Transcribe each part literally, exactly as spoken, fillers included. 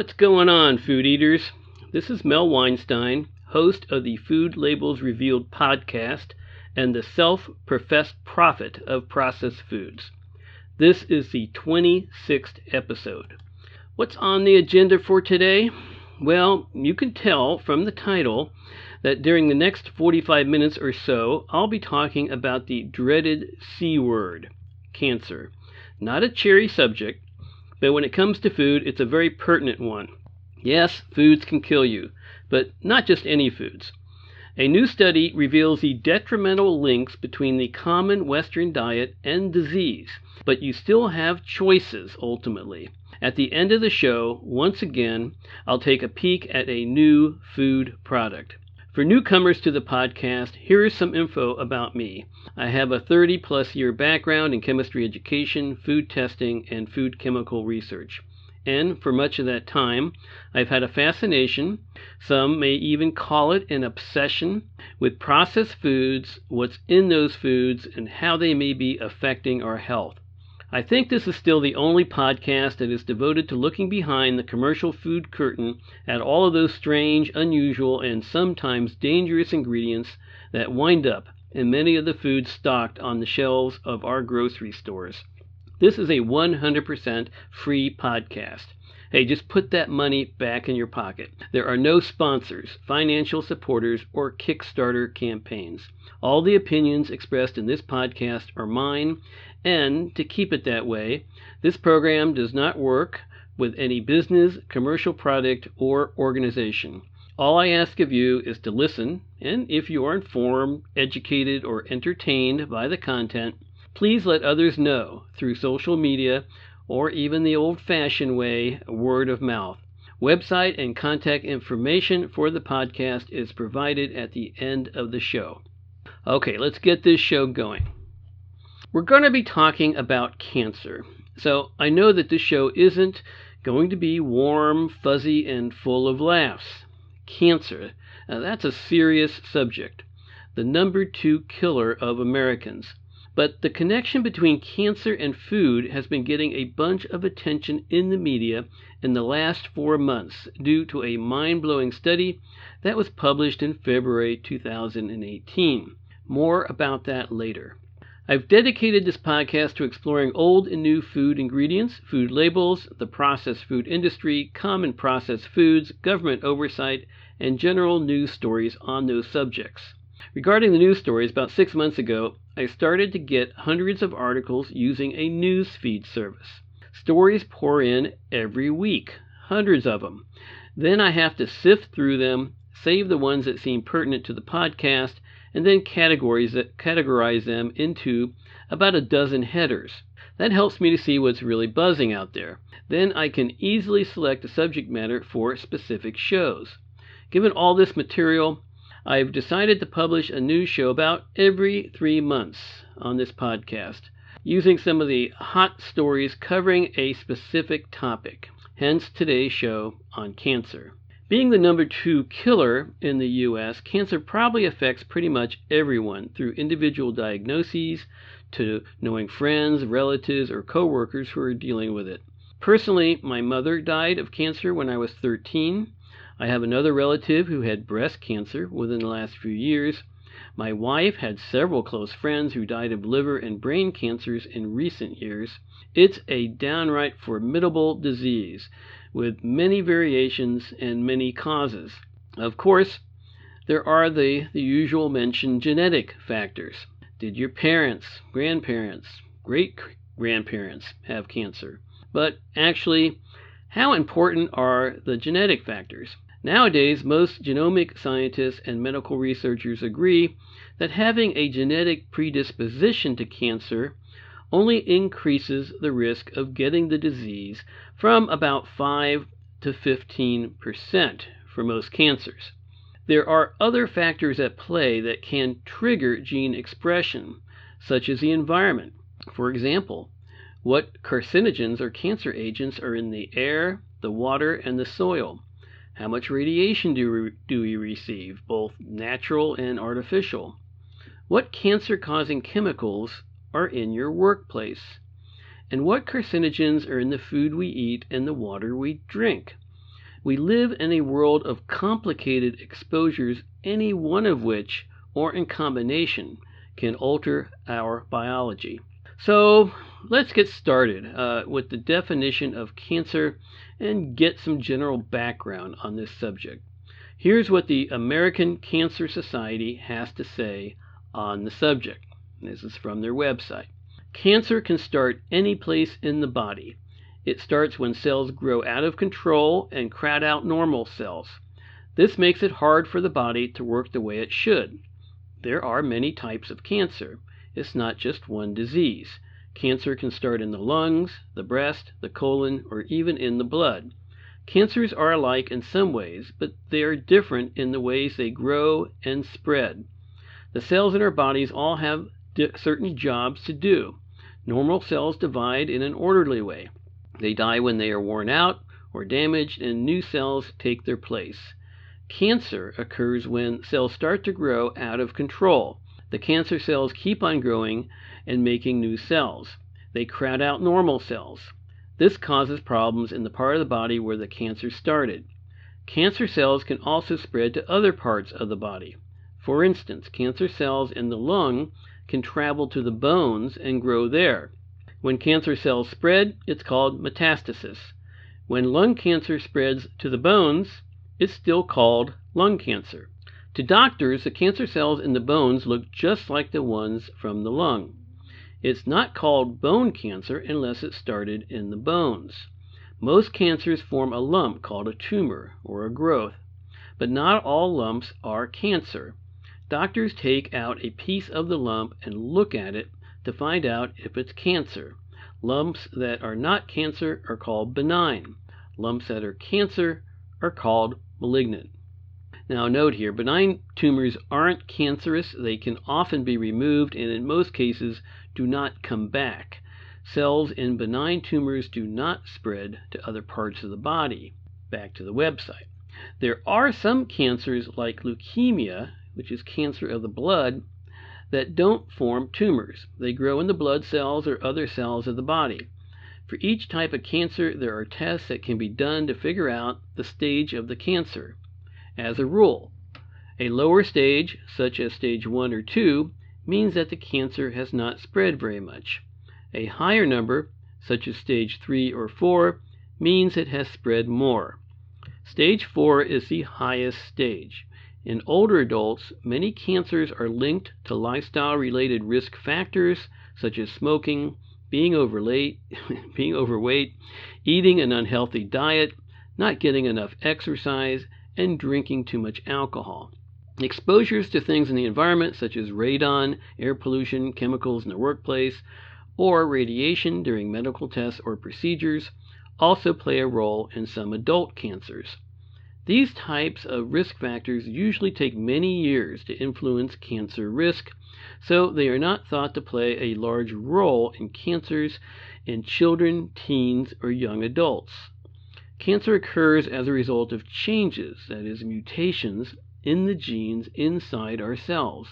What's going on, food eaters? This is Mel Weinstein, host of the Food Labels Revealed podcast and the self-professed prophet of processed foods. This is the twenty-sixth episode. What's on the agenda for today? Well, you can tell from the title that during the next forty-five minutes or so, I'll be talking about the dreaded C word, cancer. Not a cheery subject, but when it comes to food, it's a very pertinent one. Yes, foods can kill you, but not just any foods. A new study reveals the detrimental links between the common Western diet and disease, but you still have choices ultimately. At the end of the show, once again, I'll take a peek at a new food product. For newcomers to the podcast, here is some info about me. I have a thirty-plus year background in chemistry education, food testing, and food chemical research. And for much of that time, I've had a fascination, some may even call it an obsession, with processed foods, what's in those foods, and how they may be affecting our health. I think this is still the only podcast that is devoted to looking behind the commercial food curtain at all of those strange, unusual, and sometimes dangerous ingredients that wind up in many of the foods stocked on the shelves of our grocery stores. This is a one hundred percent free podcast. Hey, just put that money back in your pocket. There are no sponsors, financial supporters, or Kickstarter campaigns. All the opinions expressed in this podcast are mine, and to keep it that way, this program does not work with any business, commercial product, or organization. All I ask of you is to listen, and if you are informed, educated, or entertained by the content, please let others know through social media or even the old-fashioned way, word of mouth. Website and contact information for the podcast is provided at the end of the show. Okay, let's get this show going. We're going to be talking about cancer. So I know that this show isn't going to be warm, fuzzy, and full of laughs. Cancer, now that's a serious subject. The number two killer of Americans. But the connection between cancer and food has been getting a bunch of attention in the media in the last four months due to a mind-blowing study that was published in February two thousand eighteen. More about that later. I've dedicated this podcast to exploring old and new food ingredients, food labels, the processed food industry, common processed foods, government oversight, and general news stories on those subjects. Regarding the news stories, about six months ago, I started to get hundreds of articles using a newsfeed service. Stories pour in every week, hundreds of them. Then I have to sift through them, save the ones that seem pertinent to the podcast, and then categorize, categorize them into about a dozen headers. That helps me to see what's really buzzing out there. Then I can easily select a subject matter for specific shows. Given all this material, I've decided to publish a new show about every three months on this podcast, using some of the hot stories covering a specific topic, hence today's show on cancer. Being the number two killer in the U S, cancer probably affects pretty much everyone through individual diagnoses to knowing friends, relatives, or coworkers who are dealing with it. Personally, my mother died of cancer when I was thirteen. I have another relative who had breast cancer within the last few years. My wife had several close friends who died of liver and brain cancers in recent years. It's a downright formidable disease with many variations and many causes. Of course, there are the, the usual mentioned genetic factors. Did your parents, grandparents, great-grandparents have cancer? But actually, how important are the genetic factors? Nowadays, most genomic scientists and medical researchers agree that having a genetic predisposition to cancer only increases the risk of getting the disease from about five to fifteen percent for most cancers. There are other factors at play that can trigger gene expression, such as the environment. For example, what carcinogens or cancer agents are in the air, the water, and the soil? How much radiation do we, do we receive, both natural and artificial? What cancer-causing chemicals are in your workplace? And what carcinogens are in the food we eat and the water we drink? We live in a world of complicated exposures, any one of which, or in combination, can alter our biology. So let's get started uh, with the definition of cancer and get some general background on this subject. Here's what the American Cancer Society has to say on the subject. This is from their website. Cancer can start any place in the body. It starts when cells grow out of control and crowd out normal cells. This makes it hard for the body to work the way it should. There are many types of cancer. It's not just one disease. Cancer can start in the lungs, the breast, the colon, or even in the blood. Cancers are alike in some ways, but they are different in the ways they grow and spread. The cells in our bodies all have di- certain jobs to do. Normal cells divide in an orderly way. They die when they are worn out or damaged, and new cells take their place. Cancer occurs when cells start to grow out of control. The cancer cells keep on growing and making new cells. They crowd out normal cells. This causes problems in the part of the body where the cancer started. Cancer cells can also spread to other parts of the body. For instance, cancer cells in the lung can travel to the bones and grow there. When cancer cells spread, it's called metastasis. When lung cancer spreads to the bones, it's still called lung cancer. To doctors, the cancer cells in the bones look just like the ones from the lung. It's not called bone cancer unless it started in the bones. Most cancers form a lump called a tumor or a growth, but not all lumps are cancer. Doctors take out a piece of the lump and look at it to find out if it's cancer. Lumps that are not cancer are called benign. Lumps that are cancer are called malignant. Now note here, benign tumors aren't cancerous. They can often be removed and in most cases do not come back. Cells in benign tumors do not spread to other parts of the body. Back to the website. There are some cancers like leukemia, which is cancer of the blood, that don't form tumors. They grow in the blood cells or other cells of the body. For each type of cancer, there are tests that can be done to figure out the stage of the cancer. As a rule, a lower stage, such as stage one or two, means that the cancer has not spread very much. A higher number, such as stage three or four, means it has spread more. Stage four is the highest stage. In older adults, many cancers are linked to lifestyle-related risk factors, such as smoking, being overweight, being overweight, eating an unhealthy diet, not getting enough exercise, and drinking too much alcohol. Exposures to things in the environment, such as radon, air pollution, chemicals in the workplace, or radiation during medical tests or procedures, also play a role in some adult cancers. These types of risk factors usually take many years to influence cancer risk, so they are not thought to play a large role in cancers in children, teens, or young adults. Cancer occurs as a result of changes, that is, mutations, in the genes inside our cells.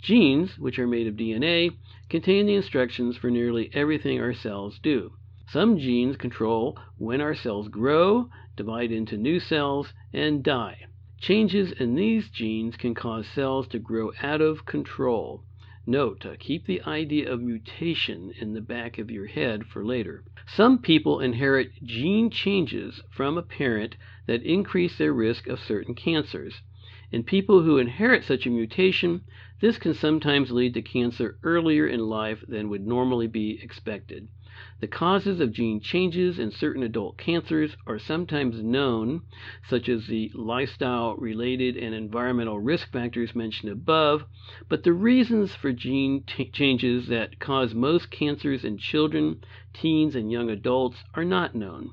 Genes, which are made of D N A, contain the instructions for nearly everything our cells do. Some genes control when our cells grow, divide into new cells, and die. Changes in these genes can cause cells to grow out of control. Note, uh, keep the idea of mutation in the back of your head for later. Some people inherit gene changes from a parent that increase their risk of certain cancers. In people who inherit such a mutation, this can sometimes lead to cancer earlier in life than would normally be expected. The causes of gene changes in certain adult cancers are sometimes known, such as the lifestyle-related and environmental risk factors mentioned above, but the reasons for gene t- changes that cause most cancers in children, teens, and young adults are not known.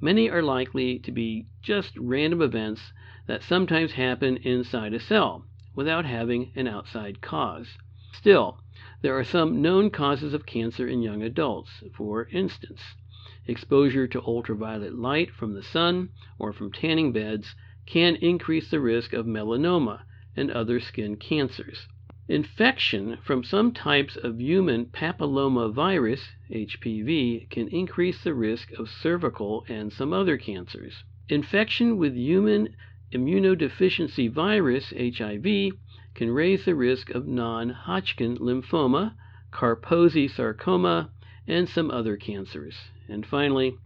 Many are likely to be just random events that sometimes happen inside a cell, without having an outside cause. Still, there are some known causes of cancer in young adults. For instance, exposure to ultraviolet light from the sun or from tanning beds can increase the risk of melanoma and other skin cancers. Infection from some types of human papillomavirus, H P V, can increase the risk of cervical and some other cancers. Infection with human immunodeficiency virus, H I V, can raise the risk of non-Hodgkin lymphoma, Kaposi sarcoma, and some other cancers. And finally,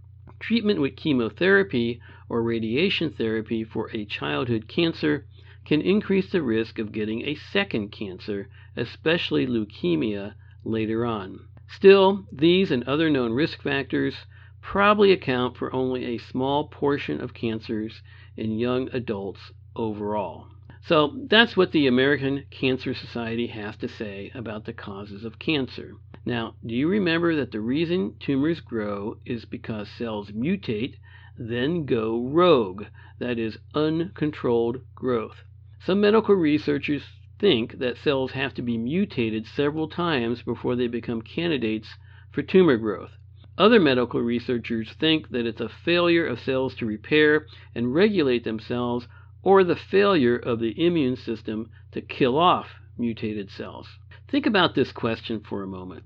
treatment with chemotherapy or radiation therapy for a childhood cancer can increase the risk of getting a second cancer, especially leukemia, later on. Still, these and other known risk factors probably account for only a small portion of cancers in young adults overall. So that's what the American Cancer Society has to say about the causes of cancer. Now, do you remember that the reason tumors grow is because cells mutate, then go rogue, that is, uncontrolled growth. Some medical researchers think that cells have to be mutated several times before they become candidates for tumor growth. Other medical researchers think that it's a failure of cells to repair and regulate themselves, or the failure of the immune system to kill off mutated cells. Think about this question for a moment.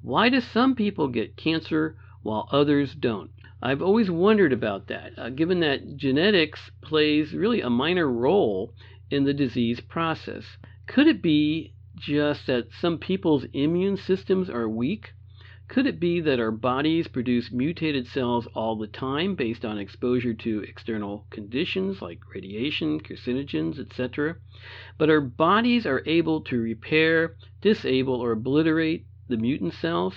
Why do some people get cancer while others don't? I've always wondered about that, uh, given that genetics plays really a minor role in the disease process. Could it be just that some people's immune systems are weak? Could it be that our bodies produce mutated cells all the time based on exposure to external conditions like radiation, carcinogens, et cetera, but our bodies are able to repair, disable, or obliterate the mutant cells?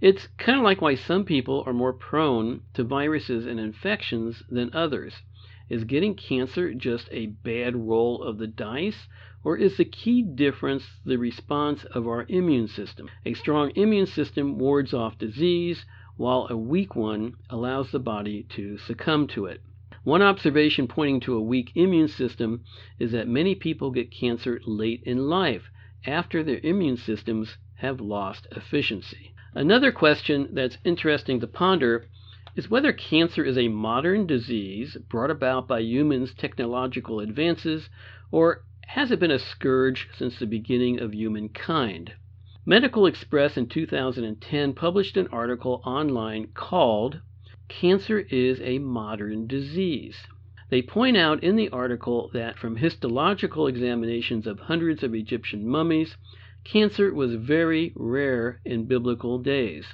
It's kind of like why some people are more prone to viruses and infections than others. Is getting cancer just a bad roll of the dice? Or is the key difference the response of our immune system? A strong immune system wards off disease, while a weak one allows the body to succumb to it. One observation pointing to a weak immune system is that many people get cancer late in life, after their immune systems have lost efficiency. Another question that's interesting to ponder is whether cancer is a modern disease brought about by humans' technological advances, or has it been a scourge since the beginning of humankind? Medical Express in two thousand ten published an article online called "Cancer is a Modern Disease." They point out in the article that from histological examinations of hundreds of Egyptian mummies, cancer was very rare in biblical days.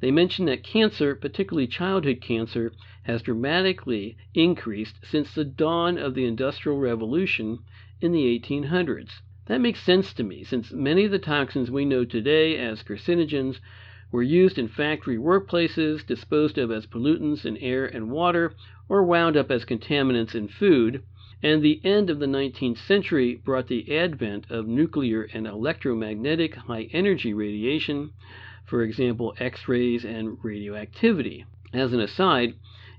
They mention that cancer, particularly childhood cancer, has dramatically increased since the dawn of the Industrial Revolution in the eighteen hundreds. That makes sense to me, since many of the toxins we know today as carcinogens were used in factory workplaces, disposed of as pollutants in air and water, or wound up as contaminants in food, and the end of the nineteenth century brought the advent of nuclear and electromagnetic high-energy radiation, for example, X-rays and radioactivity. As an aside,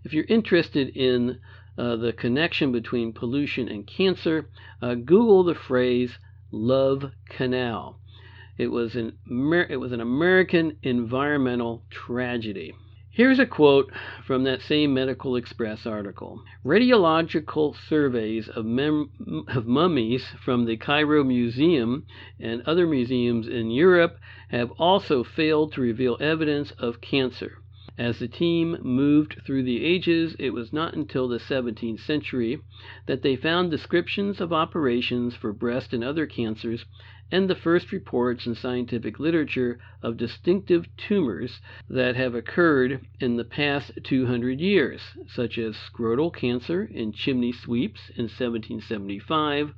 if you're interested in Uh, the connection between pollution and cancer, uh, Google the phrase Love Canal. It was an Amer- it was an American environmental tragedy. Here's a quote from that same Medical Express article. Radiological surveys of, mem- of mummies from the Cairo Museum and other museums in Europe have also failed to reveal evidence of cancer. As the team moved through the ages, it was not until the seventeenth century that they found descriptions of operations for breast and other cancers, and the first reports in scientific literature of distinctive tumors that have occurred in the past two hundred years, such as scrotal cancer in chimney sweeps in seventeen seventy-five,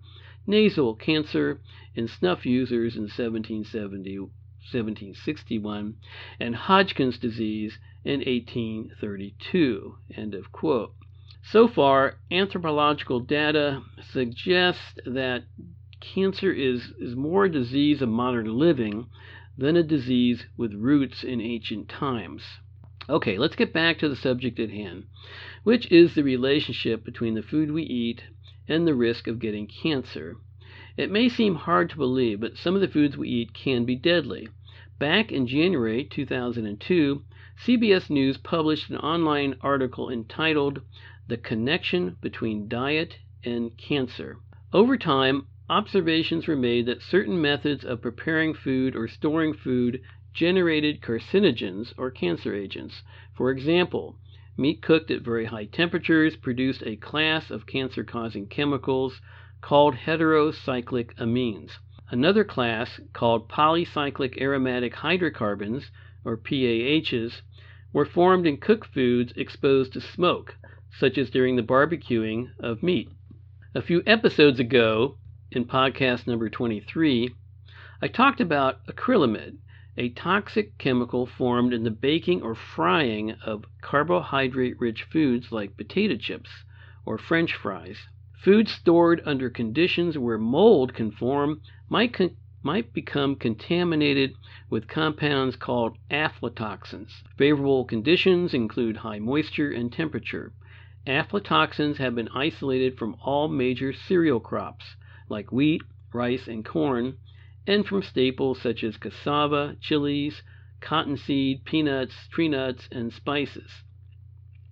nasal cancer in snuff users in seventeen seventy-one, seventeen sixty-one, and Hodgkin's disease in eighteen thirty-two, end of quote. So far, anthropological data suggests that cancer is, is more a disease of modern living than a disease with roots in ancient times. Okay, let's get back to the subject at hand, which is the relationship between the food we eat and the risk of getting cancer. It may seem hard to believe, but some of the foods we eat can be deadly. Back in January two thousand two, C B S News published an online article entitled "The Connection Between Diet and Cancer." Over time, observations were made that certain methods of preparing food or storing food generated carcinogens or cancer agents. For example, Meat cooked at very high temperatures produced a class of cancer-causing chemicals called heterocyclic amines. Another class, called polycyclic aromatic hydrocarbons, or P A Hs, were formed in cooked foods exposed to smoke, such as during the barbecuing of meat. A few episodes ago, in podcast number twenty-three, I talked about acrylamide, a toxic chemical formed in the baking or frying of carbohydrate-rich foods like potato chips or French fries. Foods stored under conditions where mold can form might, con- might become contaminated with compounds called aflatoxins. Favorable conditions include high moisture and temperature. Aflatoxins have been isolated from all major cereal crops like wheat, rice, and corn, and from staples such as cassava, chilies, cottonseed, peanuts, tree nuts, and spices.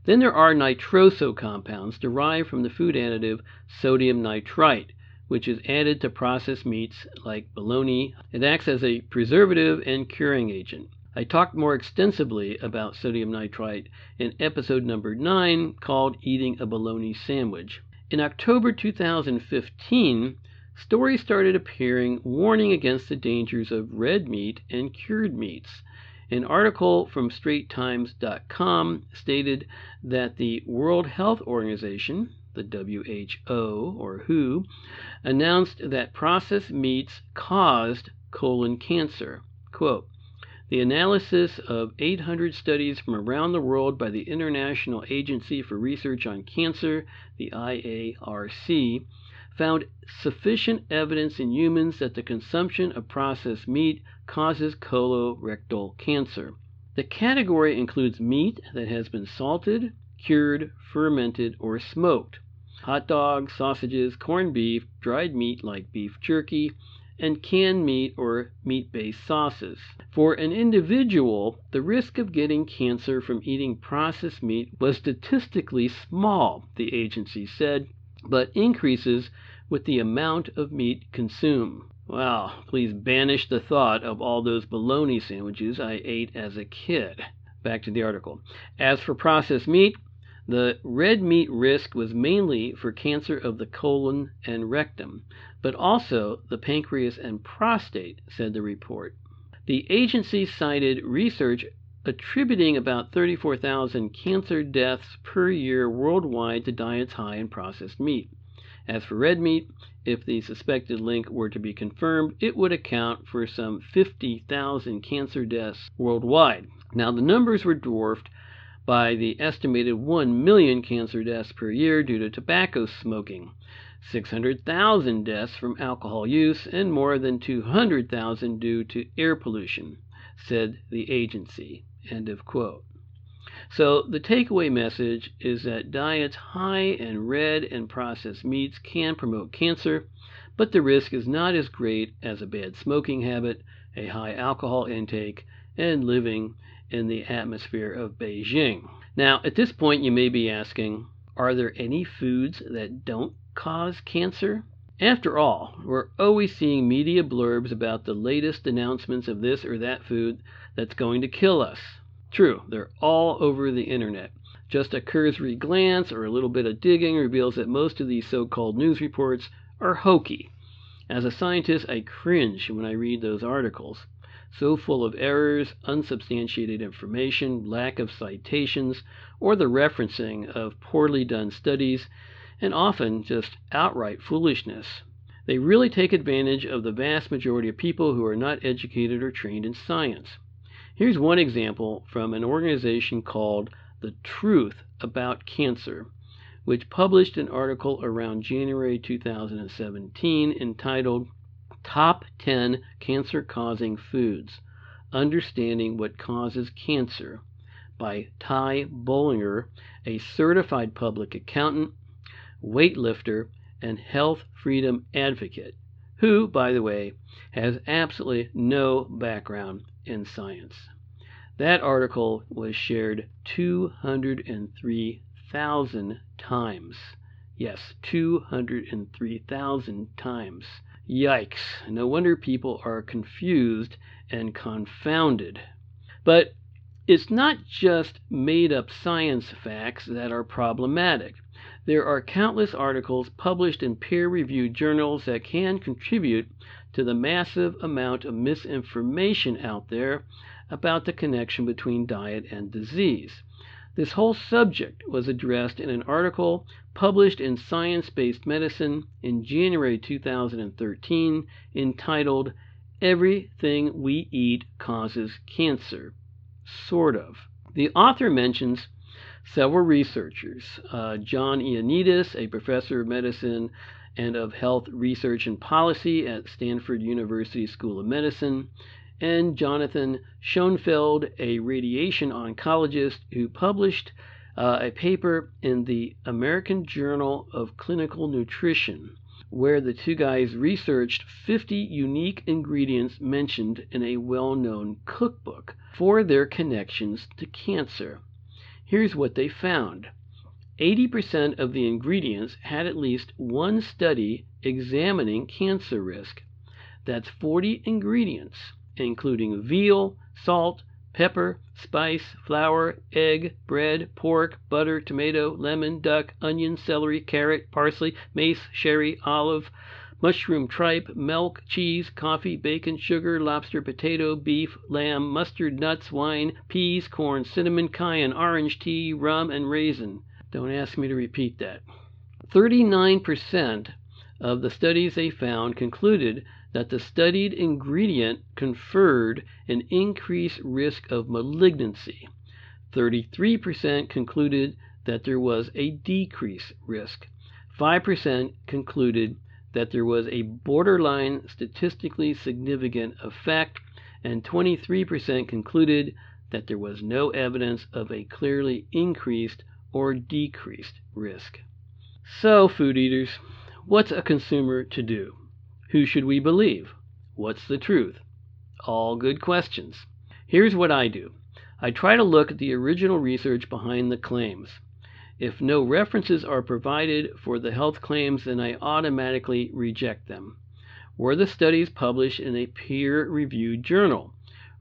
Then there are nitroso compounds derived from the food additive sodium nitrite, which is added to processed meats like bologna. It acts as a preservative and curing agent. I talked more extensively about sodium nitrite in episode number nine, called Eating a Bologna Sandwich. In October two thousand fifteen, stories started appearing warning against the dangers of red meat and cured meats. An article from Strait Times dot com stated that the World Health Organization, the W H O or W H O, announced that processed meats caused colon cancer. Quote, "The analysis of eight hundred studies from around the world by the International Agency for Research on Cancer, the I A R C, found sufficient evidence in humans that the consumption of processed meat causes colorectal cancer. The category includes meat that has been salted, cured, fermented, or smoked. Hot dogs, sausages, corned beef, dried meat like beef jerky, and canned meat or meat-based sauces. For an individual, the risk of getting cancer from eating processed meat was statistically small," the agency said, "but increases with the amount of meat consumed." Wow, please banish the thought of all those bologna sandwiches I ate as a kid. Back to the article. "As for processed meat, the red meat risk was mainly for cancer of the colon and rectum, but also the pancreas and prostate," said the report. The agency cited research attributing about thirty-four thousand cancer deaths per year worldwide to diets high in processed meat. As for red meat, if the suspected link were to be confirmed, it would account for some fifty thousand cancer deaths worldwide. Now, the numbers were dwarfed by the estimated one million cancer deaths per year due to tobacco smoking, six hundred thousand deaths from alcohol use, and more than two hundred thousand due to air pollution, said the agency. End of quote. So the takeaway message is that diets high in red and processed meats can promote cancer, but the risk is not as great as a bad smoking habit, a high alcohol intake, and living in the atmosphere of Beijing. Now, at this point, you may be asking, are there any foods that don't cause cancer? After all, we're always seeing media blurbs about the latest announcements of this or that food that's going to kill us. True, they're all over the internet. Just a cursory glance or a little bit of digging reveals that most of these so-called news reports are hokey. As a scientist, I cringe when I read those articles, so full of errors, unsubstantiated information, lack of citations, or the referencing of poorly done studies, and often just outright foolishness. They really take advantage of the vast majority of people who are not educated or trained in science. Here's one example from an organization called The Truth About Cancer, which published an article around January two thousand seventeen entitled Top ten Cancer-Causing Foods, Understanding What Causes Cancer, by Ty Bollinger, a certified public accountant, weightlifter, and health freedom advocate, who, by the way, has absolutely no background in science. That article was shared two hundred three thousand times. Yes, two hundred three thousand times. Yikes. No wonder people are confused and confounded. But It's not just made-up science facts that are problematic. There are countless articles published in peer-reviewed journals that can contribute to the massive amount of misinformation out there about the connection between diet and disease. This whole subject was addressed in an article published in Science-Based Medicine in January two thousand thirteen entitled "Everything We Eat Causes Cancer." Sort of. The author mentions several researchers, uh, John Ioannidis, a professor of medicine and of health research and policy at Stanford University School of Medicine, and Jonathan Schoenfeld, a radiation oncologist who published uh, a paper in the American Journal of Clinical Nutrition, where the two guys researched fifty unique ingredients mentioned in a well-known cookbook for their connections to cancer. Here's what they found. eighty percent of the ingredients had at least one study examining cancer risk. That's forty ingredients, including veal, salt, pepper, spice, flour, egg, bread, pork, butter, tomato, lemon, duck, onion, celery, carrot, parsley, mace, sherry, olive, mushroom, tripe, milk, cheese, coffee, bacon, sugar, lobster, potato, beef, lamb, mustard, nuts, wine, peas, corn, cinnamon, cayenne, orange tea, rum, and raisin. Don't ask me to repeat that. thirty-nine percent of the studies they found concluded that the studied ingredient conferred an increased risk of malignancy. thirty-three percent concluded that there was a decreased risk. five percent concluded that there was a borderline statistically significant effect, and twenty-three percent concluded that there was no evidence of a clearly increased or decreased risk. So, food eaters, what's a consumer to do? Who should we believe? What's the truth? All good questions. Here's what I do. I try to look at the original research behind the claims. If no references are provided for the health claims, then I automatically reject them. Were the studies published in a peer-reviewed journal,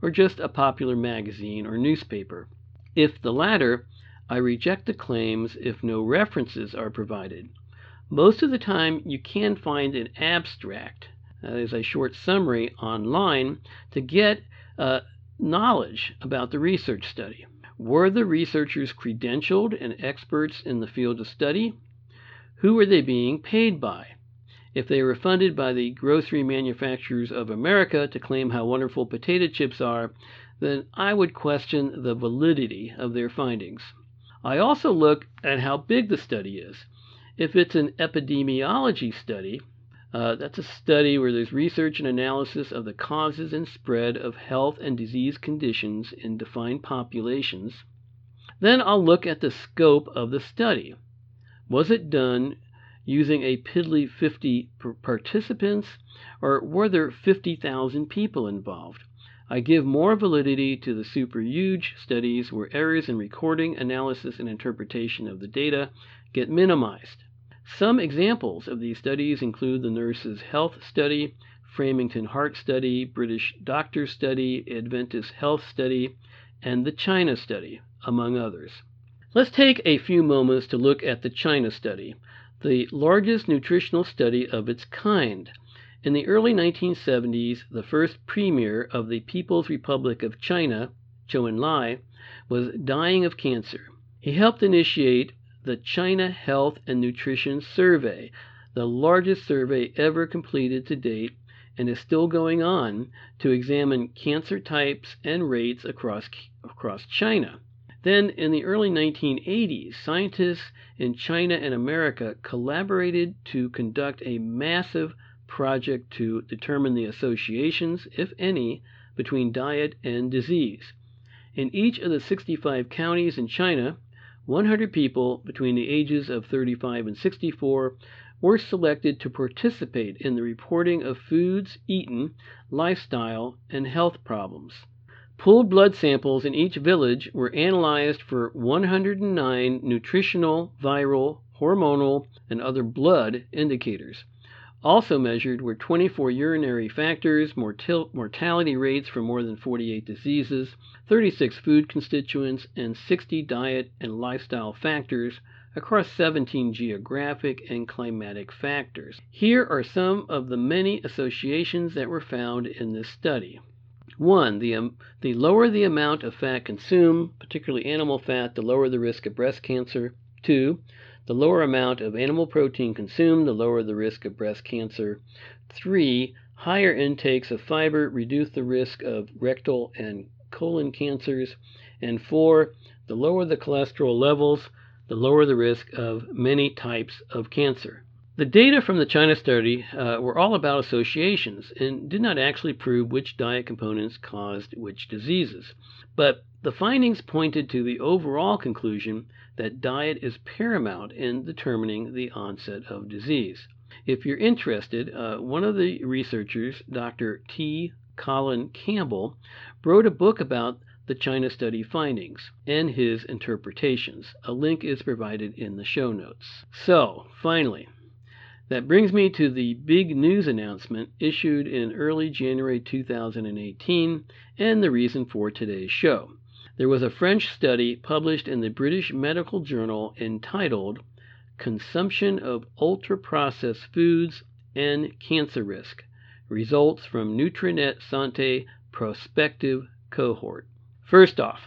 or just a popular magazine or newspaper? If the latter, I reject the claims if no references are provided. Most of the time, you can find an abstract, that is a short summary, online to get uh, knowledge about the research study. Were the researchers credentialed and experts in the field of study? Who were they being paid by? If they were funded by the Grocery Manufacturers of America to claim how wonderful potato chips are, then I would question the validity of their findings. I also look at how big the study is. If it's an epidemiology study, uh, that's a study where there's research and analysis of the causes and spread of health and disease conditions in defined populations, then I'll look at the scope of the study. Was it done using a piddly fifty participants, or were there fifty thousand people involved? I give more validity to the super huge studies where errors in recording, analysis, and interpretation of the data get minimized. Some examples of these studies include the Nurses' Health Study, Framingham Heart Study, British Doctors' Study, Adventist Health Study, and the China Study, among others. Let's take a few moments to look at the China Study, the largest nutritional study of its kind. In the early nineteen seventies, the first premier of the People's Republic of China, Zhou Enlai, was dying of cancer. He helped initiate the China Health and Nutrition Survey, the largest survey ever completed to date and is still going on, to examine cancer types and rates across, across China. Then, in the early nineteen eighties, scientists in China and America collaborated to conduct a massive project to determine the associations, if any, between diet and disease. In each of the sixty-five counties in China, one hundred people between the ages of thirty-five and sixty-four were selected to participate in the reporting of foods eaten, lifestyle, and health problems. Pooled blood samples in each village were analyzed for one hundred nine nutritional, viral, hormonal, and other blood indicators. Also measured were twenty-four urinary factors, mortil- mortality rates for more than forty-eight diseases, thirty-six food constituents, and sixty diet and lifestyle factors across seventeen geographic and climatic factors. Here are some of the many associations that were found in this study. One, the, um, the lower the amount of fat consumed, particularly animal fat, the lower the risk of breast cancer. Two, the lower amount of animal protein consumed, the lower the risk of breast cancer. Three, higher intakes of fiber reduce the risk of rectal and colon cancers. And four, the lower the cholesterol levels, the lower the risk of many types of cancer. The data from the China study uh, were all about associations and did not actually prove which diet components caused which diseases. But the findings pointed to the overall conclusion that diet is paramount in determining the onset of disease. If you're interested, uh, one of the researchers, Doctor T. Colin Campbell, wrote a book about the China study findings and his interpretations. A link is provided in the show notes. So, finally, that brings me to the big news announcement issued in early January two thousand eighteen and the reason for today's show. There was a French study published in the British Medical Journal entitled Consumption of Ultra-Processed Foods and Cancer Risk, Results from NutriNet-Santé Prospective Cohort. First off,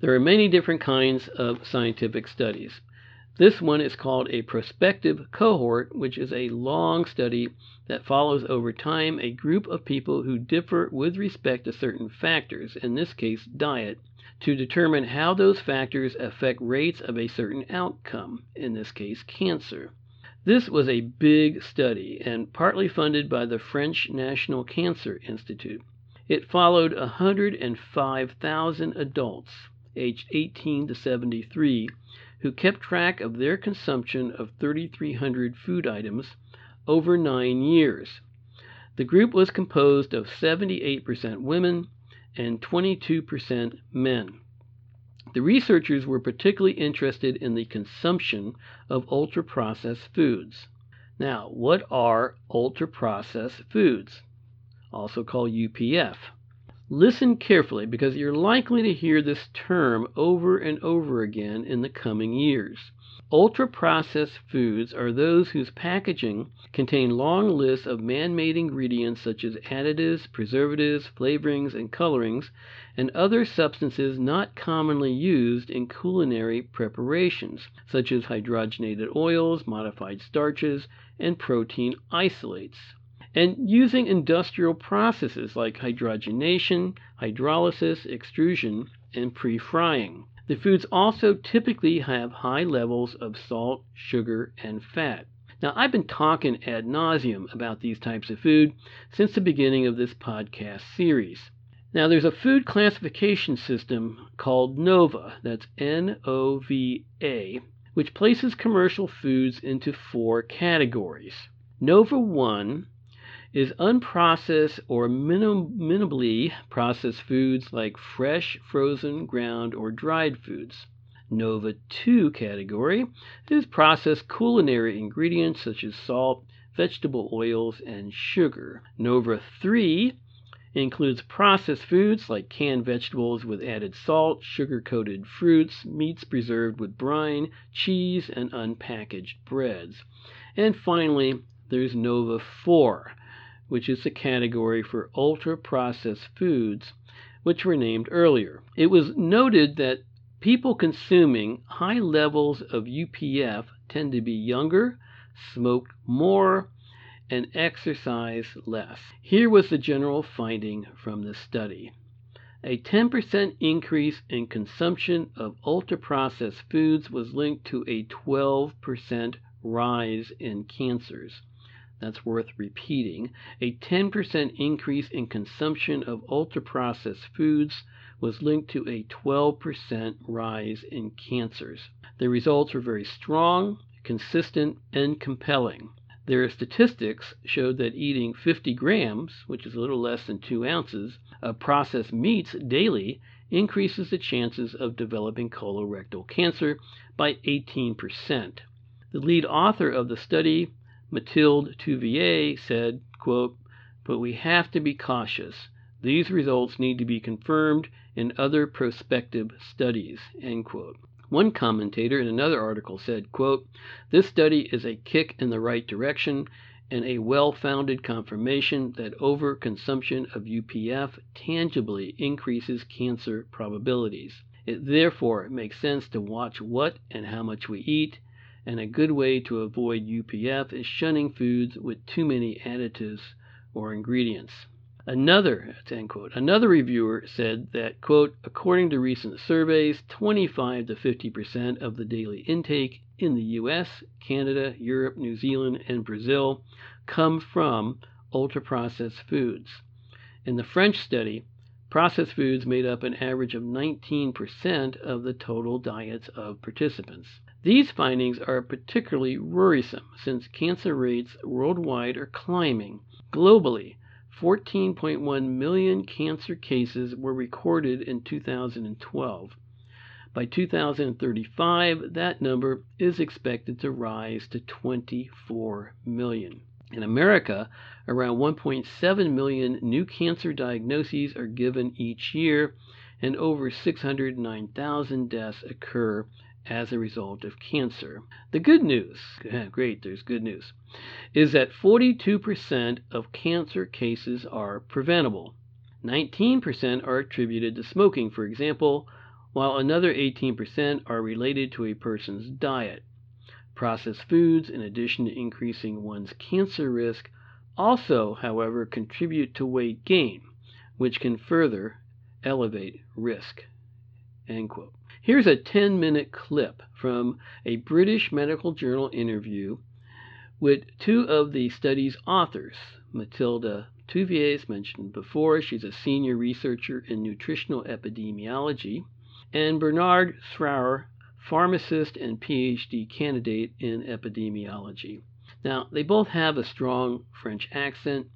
there are many different kinds of scientific studies. This one is called a prospective cohort, which is a long study that follows over time a group of people who differ with respect to certain factors, in this case diet, to determine how those factors affect rates of a certain outcome, in this case cancer. This was a big study and partly funded by the French National Cancer Institute. It followed one hundred five thousand adults aged eighteen to seventy-three who kept track of their consumption of three thousand three hundred food items over nine years. The group was composed of seventy-eight percent women and twenty-two percent men. The researchers were particularly interested in the consumption of ultra-processed foods. Now, what are ultra-processed foods, also called U P F? Listen carefully because you're likely to hear this term over and over again in the coming years. Ultra-processed foods are those whose packaging contain long lists of man-made ingredients such as additives, preservatives, flavorings, and colorings, and other substances not commonly used in culinary preparations, such as hydrogenated oils, modified starches, and protein isolates. And using industrial processes like hydrogenation, hydrolysis, extrusion, and pre-frying. The foods also typically have high levels of salt, sugar, and fat. Now, I've been talking ad nauseum about these types of food since the beginning of this podcast series. Now, there's a food classification system called NOVA, that's N O V A, which places commercial foods into four categories. NOVA one is unprocessed or minim- minimally processed foods like fresh, frozen, ground, or dried foods. NOVA two category is processed culinary ingredients such as salt, vegetable oils, and sugar. NOVA three includes processed foods like canned vegetables with added salt, sugar-coated fruits, meats preserved with brine, cheese, and unpackaged breads. And finally, there's NOVA four. Which is the category for ultra-processed foods, which were named earlier. It was noted that people consuming high levels of U P F tend to be younger, smoke more, and exercise less. Here was the general finding from this study. A ten percent increase in consumption of ultra-processed foods was linked to a twelve percent rise in cancers. That's worth repeating. A ten percent increase in consumption of ultra-processed foods was linked to a twelve percent rise in cancers. The results were very strong, consistent, and compelling. Their statistics showed that eating fifty grams, which is a little less than two ounces, of processed meats daily increases the chances of developing colorectal cancer by eighteen percent. The lead author of the study, Mathilde Touvier said, quote, "But we have to be cautious. These results need to be confirmed in other prospective studies," end quote. One commentator in another article said, quote, "This study is a kick in the right direction and a well-founded confirmation that overconsumption of U P F tangibly increases cancer probabilities. It therefore makes sense to watch what and how much we eat, and a good way to avoid U P F is shunning foods with too many additives or ingredients." Another, end quote, another reviewer said that, quote, "According to recent surveys, twenty-five to fifty percent of the daily intake in the U S, Canada, Europe, New Zealand, and Brazil come from ultra-processed foods. In the French study, processed foods made up an average of nineteen percent of the total diets of participants. These findings are particularly worrisome since cancer rates worldwide are climbing. Globally, fourteen point one million cancer cases were recorded in two thousand twelve. By two thousand thirty-five, that number is expected to rise to twenty-four million. In America, around one point seven million new cancer diagnoses are given each year, and over six hundred nine thousand deaths occur as a result of cancer. The good news, great, there's good news, is that forty-two percent of cancer cases are preventable. nineteen percent are attributed to smoking, for example, while another eighteen percent are related to a person's diet. Processed foods, in addition to increasing one's cancer risk, also, however, contribute to weight gain, which can further elevate risk," end quote. Here's a ten-minute clip from a British Medical Journal interview with two of the study's authors, Mathilde Touvier, as mentioned before. She's a senior researcher in nutritional epidemiology, and Bernard Schrauer, pharmacist and P H D candidate in epidemiology. Now, they both have a strong French accent,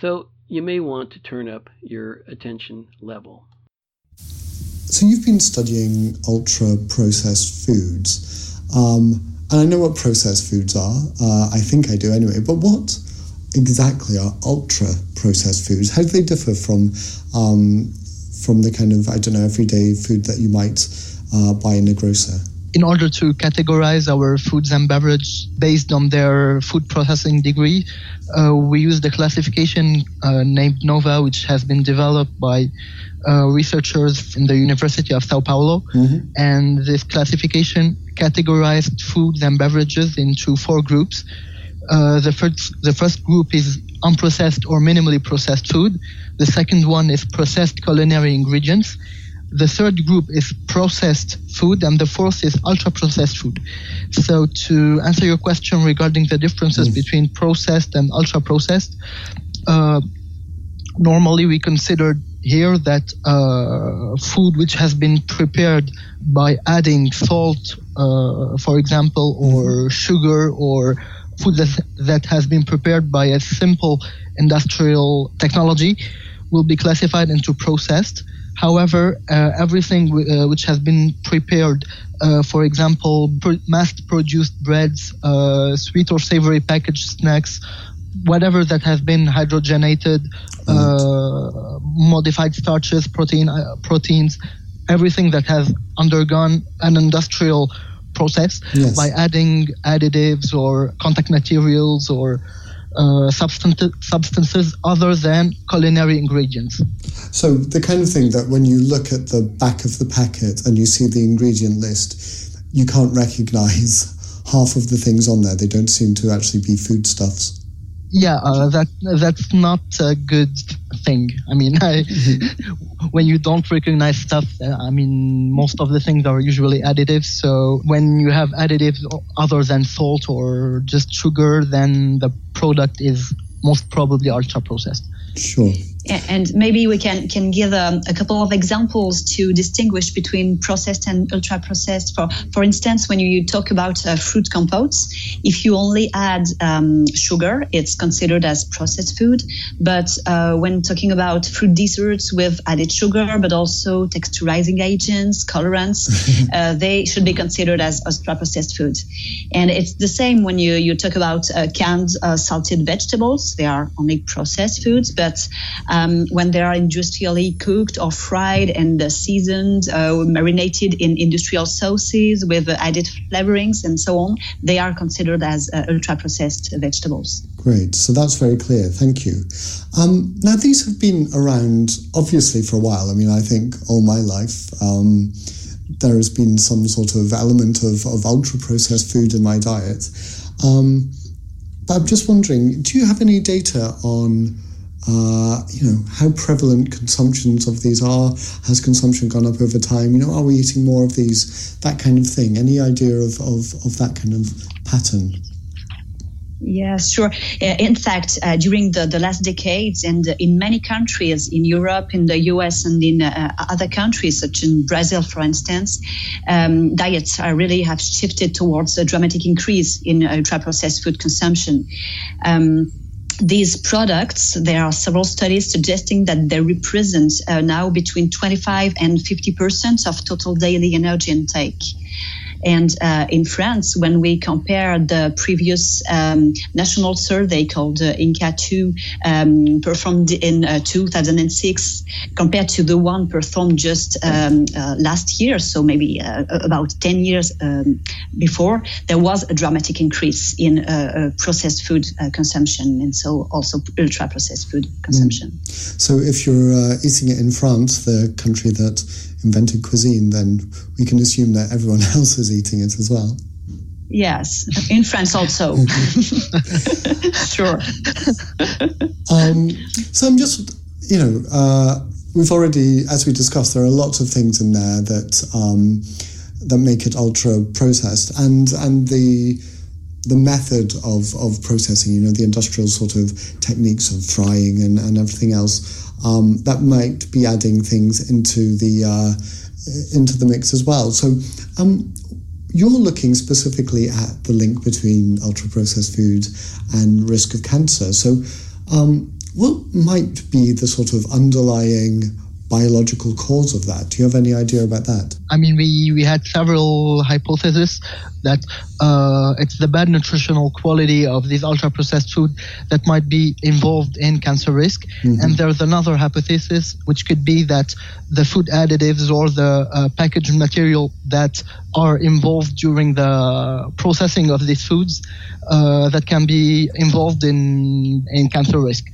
so you may want to turn up your attention level. So you've been studying ultra-processed foods, um, and I know what processed foods are. Uh, I think I do anyway, but what exactly are ultra-processed foods? How do they differ from... Um, from the kind of, I don't know, everyday food that you might uh, buy in a grocer? In order to categorize our foods and beverages based on their food processing degree, uh, we use the classification uh, named NOVA, which has been developed by uh, researchers in the University of Sao Paulo. Mm-hmm. And this classification categorized foods and beverages into four groups. Uh, the first, the first group is unprocessed or minimally processed food. The second one is processed culinary ingredients. The third group is processed food, and the fourth is ultra-processed food. So to answer your question regarding the differences mm. between processed and ultra-processed, uh, normally we consider here that uh, food which has been prepared by adding salt, uh, for example, or sugar, or food that, that has been prepared by a simple industrial technology will be classified into processed. However, uh, everything w- uh, which has been prepared, uh, for example, pr- mass-produced breads, uh, sweet or savory packaged snacks, whatever that has been hydrogenated, uh, modified starches, protein, uh, proteins, everything that has undergone an industrial process yes. by adding additives or contact materials or uh, substan- substances other than culinary ingredients. So the kind of thing that when you look at the back of the packet and you see the ingredient list, you can't recognize half of the things on there. They don't seem to actually be foodstuffs. Yeah, uh, that that's not a good thing. I mean, I, when you don't recognize stuff, I mean, most of the things are usually additives. So when you have additives other than salt or just sugar, then the product is most probably ultra-processed. Sure. And maybe we can, can give um, a couple of examples to distinguish between processed and ultra-processed. For for instance, when you talk about uh, fruit compotes, if you only add um, sugar, it's considered as processed food. But uh, when talking about fruit desserts with added sugar, but also texturizing agents, colorants, uh, they should be considered as ultra-processed food. And it's the same when you, you talk about uh, canned uh, salted vegetables. They are only processed foods, but um, Um, when they are industrially cooked or fried and uh, seasoned, uh, marinated in industrial sauces with uh, added flavorings and so on, they are considered as uh, ultra-processed vegetables. Great. So that's very clear. Thank you. Um, now, these have been around, obviously, for a while. I mean, I think all my life, um, there has been some sort of element of, of ultra-processed food in my diet. Um, but I'm just wondering, do you have any data on Uh, you know, how prevalent consumptions of these are? Has consumption gone up over time? You know, are we eating more of these? That kind of thing. Any idea of, of, of that kind of pattern? Yeah, sure. Uh, in fact, uh, during the, the last decades, and uh, in many countries, in Europe, in the U S, and in uh, other countries, such as Brazil, for instance, um, diets uh, really have shifted towards a dramatic increase in ultra-processed food consumption. Um, These products, there are several studies suggesting that they represent uh, now between twenty-five and fifty percent of total daily energy intake. And uh, in France, when we compare the previous um, national survey called uh, INCA two um, performed in uh, two thousand six compared to the one performed just um, uh, last year, so maybe uh, about ten years um, before, there was a dramatic increase in uh, uh, processed food uh, consumption, and so also ultra-processed food consumption. Mm. So if you're uh, eating it in France, the country that invented cuisine, then we can assume that everyone else is eating it as well. Yes, in France also. Sure. Um, so I'm just, you know, uh, we've already, as we discussed, there are lots of things in there that um, that make it ultra processed, and and the the method of of processing, you know, the industrial sort of techniques of frying and, and everything else. Um, that might be adding things into the uh, into the mix as well. So um, you're looking specifically at the link between ultra-processed food and risk of cancer. So um, what might be the sort of underlying biological cause of that? Do you have any idea about that? I mean, we, we had several hypotheses that uh, it's the bad nutritional quality of these ultra-processed food that might be involved in cancer risk. Mm-hmm. And there's another hypothesis, which could be that the food additives or the uh, packaged material that are involved during the processing of these foods uh, that can be involved in, in cancer risk.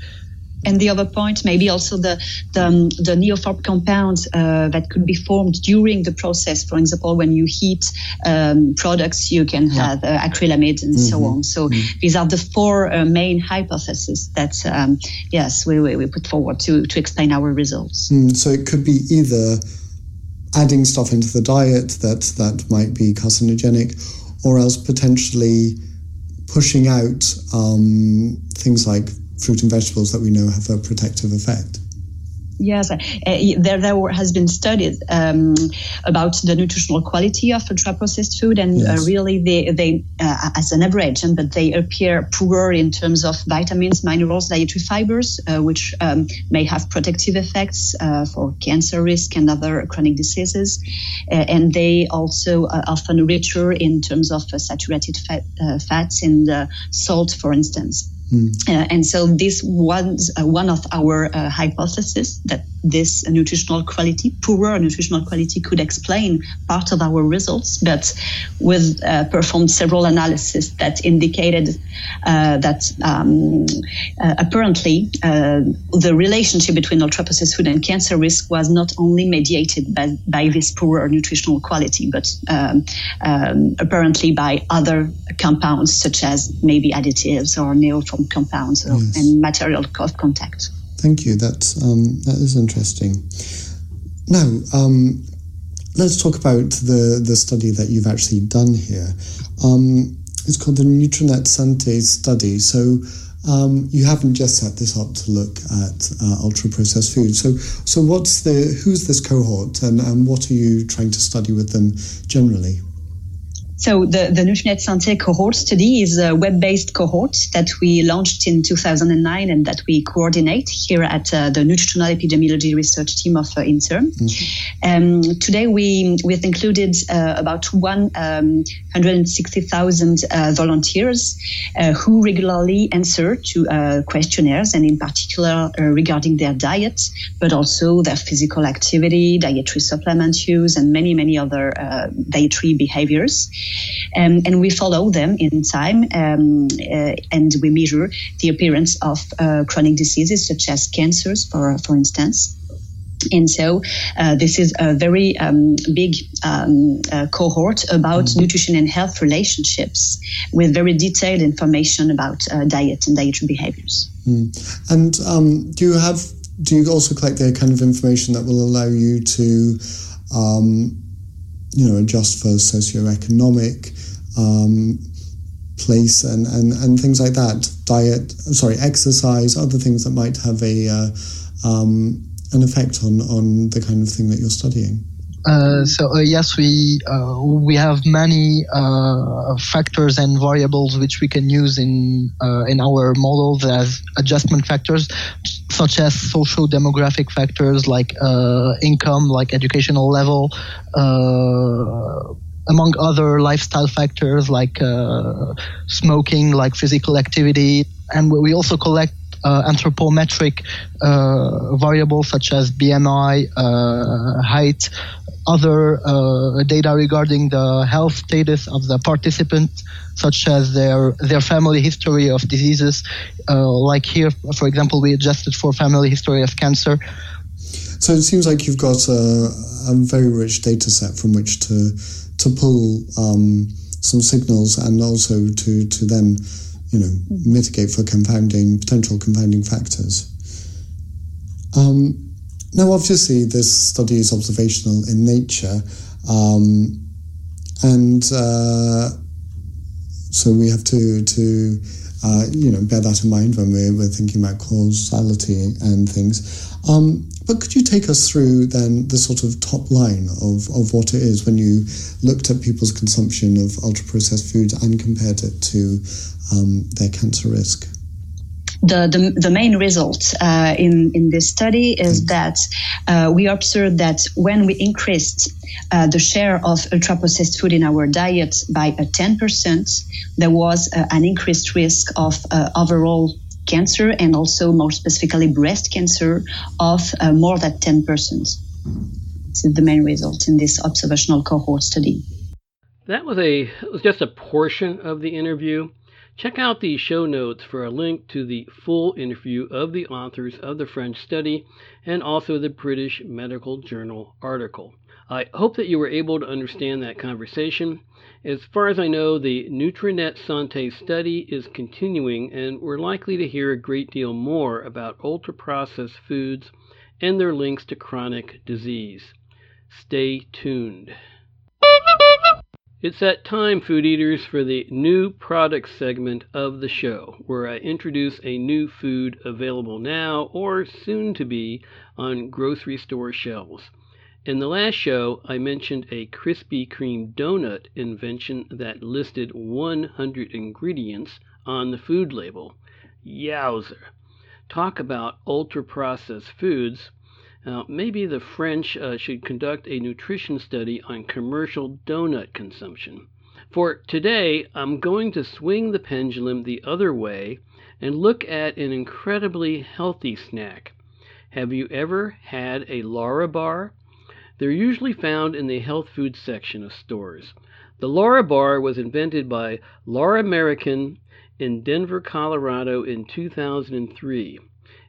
And the other point, maybe also the the, um, the neophobe compounds uh, that could be formed during the process. For example, when you heat um, products, you can yeah. have uh, acrylamide and mm-hmm. so on. So mm-hmm. these are the four uh, main hypotheses that, um, yes, we, we, we put forward to, to explain our results. Mm, so it could be either adding stuff into the diet that, that might be carcinogenic, or else potentially pushing out um, things like fruit and vegetables that we know have a protective effect. Yes, uh, there, there has been studies um, about the nutritional quality of ultra-processed food, and yes. uh, really they, they uh, as an average, and but they appear poorer in terms of vitamins, minerals, dietary fibers, uh, which um, may have protective effects uh, for cancer risk and other chronic diseases. Uh, and they also are often richer in terms of uh, saturated fat, uh, fats and uh, salt, for instance. Uh, and so this was uh, one of our uh, hypotheses, that this nutritional quality, poorer nutritional quality, could explain part of our results. But we've uh, performed several analyses that indicated uh, that um, uh, apparently uh, the relationship between ultra-processed food and cancer risk was not only mediated by, by this poorer nutritional quality, but um, um, apparently by other compounds such as maybe additives or neophobe compounds of, yes. and material of contact. Thank you. That's um, that is interesting. Now, um, let's talk about the, the study that you've actually done here. Um, it's called the NutriNet-Santé study. So um, you haven't just set this up to look at uh, ultra-processed food. So, so what's the who's this cohort, and, and what are you trying to study with them generally? So the, the NutriNet-Santé cohort study is a web-based cohort that we launched in two thousand nine and that we coordinate here at uh, the Nutritional Epidemiology Research Team of uh, INSERM. Mm-hmm. Um, today we we've included uh, about one hundred sixty thousand uh, volunteers uh, who regularly answer to uh, questionnaires, and in particular uh, regarding their diet, but also their physical activity, dietary supplement use, and many, many other uh, dietary behaviors. Um, and we follow them in time, um, uh, and we measure the appearance of uh, chronic diseases such as cancers, for, for instance. And so uh, this is a very um, big um, uh, cohort about mm-hmm. nutrition and health relationships, with very detailed information about uh, diet and dietary behaviors. Mm. And um, do you have? Do you also collect the kind of information that will allow you to Um, you know, adjust for socioeconomic um, place and, and, and things like that, diet, sorry, exercise, other things that might have a uh, um, an effect on, on the kind of thing that you're studying? Uh, so uh, yes, we uh, we have many uh, factors and variables which we can use in uh, in our models as adjustment factors, such as social demographic factors like uh, income, like educational level, uh, among other lifestyle factors like uh, smoking, like physical activity, and we also collect Uh, anthropometric uh, variables such as B M I, uh, height, other uh, data regarding the health status of the participant, such as their their family history of diseases. Uh, like here, for example, we adjusted for family history of cancer. So it seems like you've got a, a very rich data set from which to to pull um, some signals, and also to to then, you know, mitigate for confounding, potential confounding factors. Um, now, obviously, this study is observational in nature, um, and uh, so we have to, to uh, you know, bear that in mind when we're, we're thinking about causality and things. Um, but could you take us through, then, the sort of top line of, of what it is when you looked at people's consumption of ultra-processed food and compared it to Um, their cancer risk? The, the, the main result uh, in, in this study is that uh, we observed that when we increased uh, the share of ultra-processed food in our diet by uh, ten percent, there was uh, an increased risk of uh, overall cancer, and also more specifically breast cancer, of uh, more than ten percent. This is the main result in this observational cohort study. That was, a, it was just a portion of the interview. Check out the show notes for a link to the full interview of the authors of the French study and also the British Medical Journal article. I hope that you were able to understand that conversation. As far as I know, the NutriNet-Santé study is continuing, and we're likely to hear a great deal more about ultra-processed foods and their links to chronic disease. Stay tuned. It's that time, food eaters, for the new product segment of the show, where I introduce a new food available now or soon to be on grocery store shelves. In the last show, I mentioned a Krispy Kreme donut invention that listed one hundred ingredients on the food label. Yowzer. Talk about ultra-processed foods. Now, maybe the French uh, should conduct a nutrition study on commercial donut consumption. For today, I'm going to swing the pendulum the other way and look at an incredibly healthy snack. Have you ever had a Larabar? They're usually found in the health food section of stores. The Larabar was invented by Lara Merrican in Denver, Colorado in two thousand three.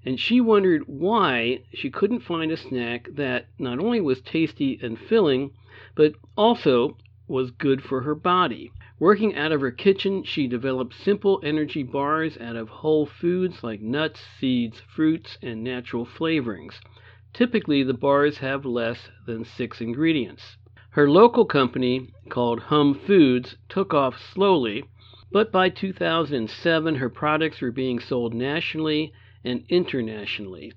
And she wondered why she couldn't find a snack that not only was tasty and filling, but also was good for her body. Working out of her kitchen, she developed simple energy bars out of whole foods like nuts, seeds, fruits, and natural flavorings. Typically, the bars have less than six ingredients. Her local company, called Hum Foods, took off slowly, But by two thousand seven, her products were being sold nationally and internationally.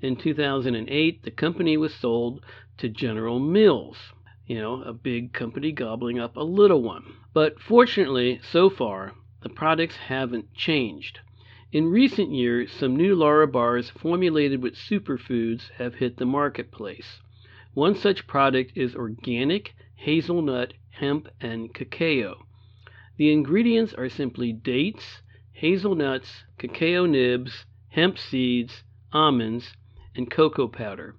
In two thousand eight, the company was sold to General Mills, you know, a big company gobbling up a little one. But fortunately, so far, the products haven't changed. In recent years, some new Larabars formulated with superfoods have hit the marketplace. One such product is organic hazelnut, hemp, and cacao. The ingredients are simply dates, hazelnuts, cacao nibs, hemp seeds, almonds, and cocoa powder.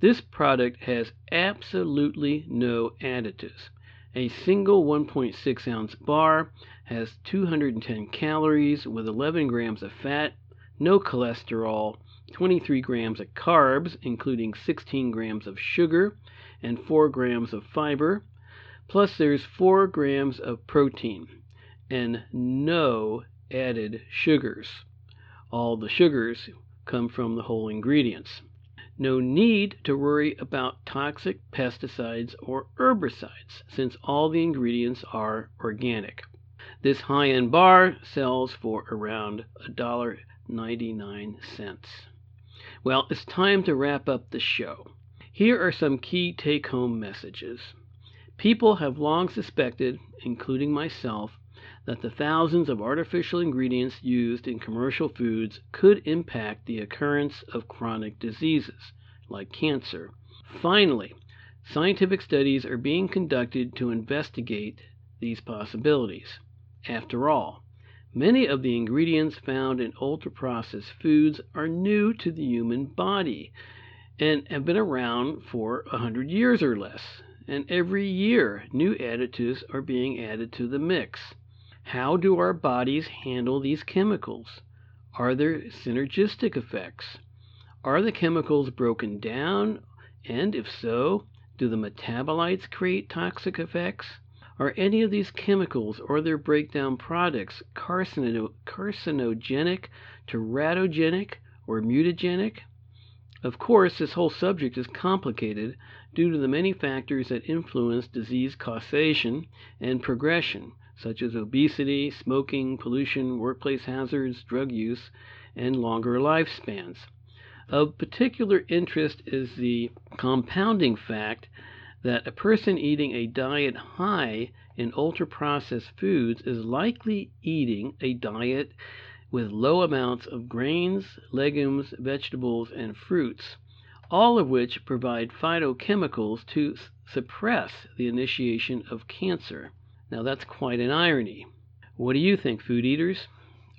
This product has absolutely no additives. A single one point six ounce bar has two hundred ten calories with eleven grams of fat, no cholesterol, twenty-three grams of carbs, including sixteen grams of sugar, and four grams of fiber, plus there's four grams of protein, and no added sugars. All the sugars come from the whole ingredients. No need to worry about toxic pesticides or herbicides, since all the ingredients are organic. This high-end bar sells for around one dollar and ninety-nine cents. Well, it's time to wrap up the show. Here are some key take-home messages. People have long suspected, including myself, that the thousands of artificial ingredients used in commercial foods could impact the occurrence of chronic diseases, like cancer. Finally, scientific studies are being conducted to investigate these possibilities. After all, many of the ingredients found in ultra-processed foods are new to the human body, and have been around for a hundred years or less, and every year new additives are being added to the mix. How do our bodies handle these chemicals? Are there synergistic effects? Are the chemicals broken down? And if so, do the metabolites create toxic effects? Are any of these chemicals or their breakdown products carcino- carcinogenic, teratogenic, or mutagenic? Of course, this whole subject is complicated due to the many factors that influence disease causation and progression, such as obesity, smoking, pollution, workplace hazards, drug use, and longer lifespans. Of particular interest is the compounding fact that a person eating a diet high in ultra-processed foods is likely eating a diet with low amounts of grains, legumes, vegetables, and fruits, all of which provide phytochemicals to s- suppress the initiation of cancer. Now that's quite an irony. What do you think, food eaters?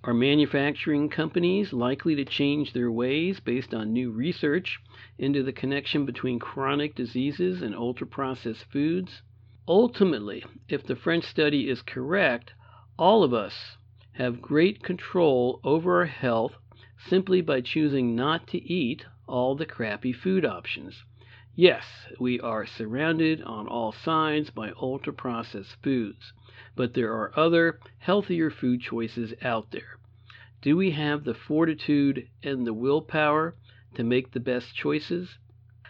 Are manufacturing companies likely to change their ways based on new research into the connection between chronic diseases and ultra-processed foods? Ultimately, if the French study is correct, all of us have great control over our health simply by choosing not to eat all the crappy food options. Yes, we are surrounded on all sides by ultra-processed foods, but there are other, healthier food choices out there. Do we have the fortitude and the willpower to make the best choices?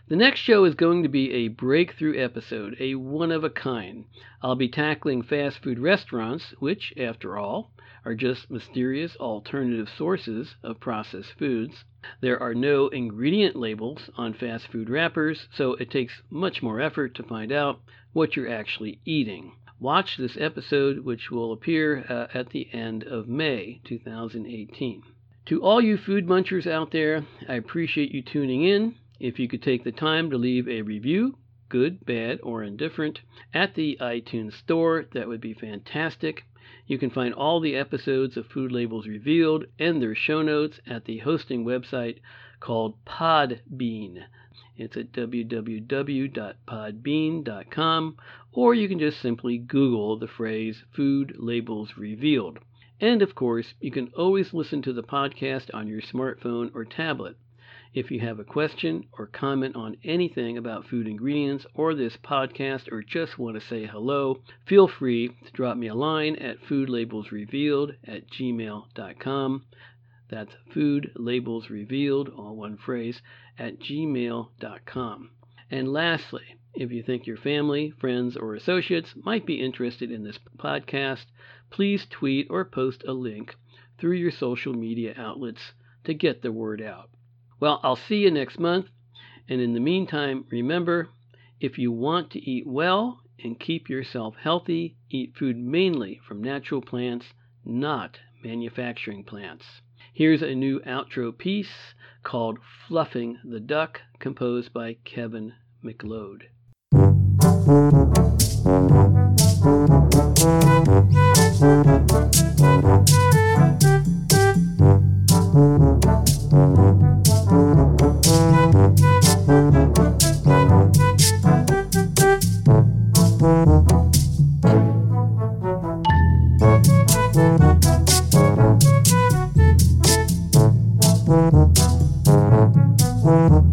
The next show is going to be a breakthrough episode, a one-of-a-kind. I'll be tackling fast food restaurants, which, after all, are just mysterious alternative sources of processed foods. There are no ingredient labels on fast food wrappers, so it takes much more effort to find out what you're actually eating. Watch this episode, which will appear uh, at the end of May twenty eighteen. To all you food munchers out there, I appreciate you tuning in. If you could take the time to leave a review, good, bad, or indifferent, at the iTunes store, that would be fantastic. You can find all the episodes of Food Labels Revealed and their show notes at the hosting website called Podbean. It's at w w w dot podbean dot com, or you can just simply Google the phrase Food Labels Revealed. And, of course, you can always listen to the podcast on your smartphone or tablet. If you have a question or comment on anything about food ingredients or this podcast or just want to say hello, feel free to drop me a line at foodlabelsrevealed at gmail dot com. That's foodlabelsrevealed, all one phrase, at gmail dot com. And lastly, If you think your family, friends, or associates might be interested in this podcast, please tweet or post a link through your social media outlets to get the word out. Well, I'll see you next month, and in the meantime, remember, if you want to eat well and keep yourself healthy, eat food mainly from natural plants, not manufacturing plants. Here's a new outro piece called Fluffing the Duck, composed by Kevin McLeod. Thank you.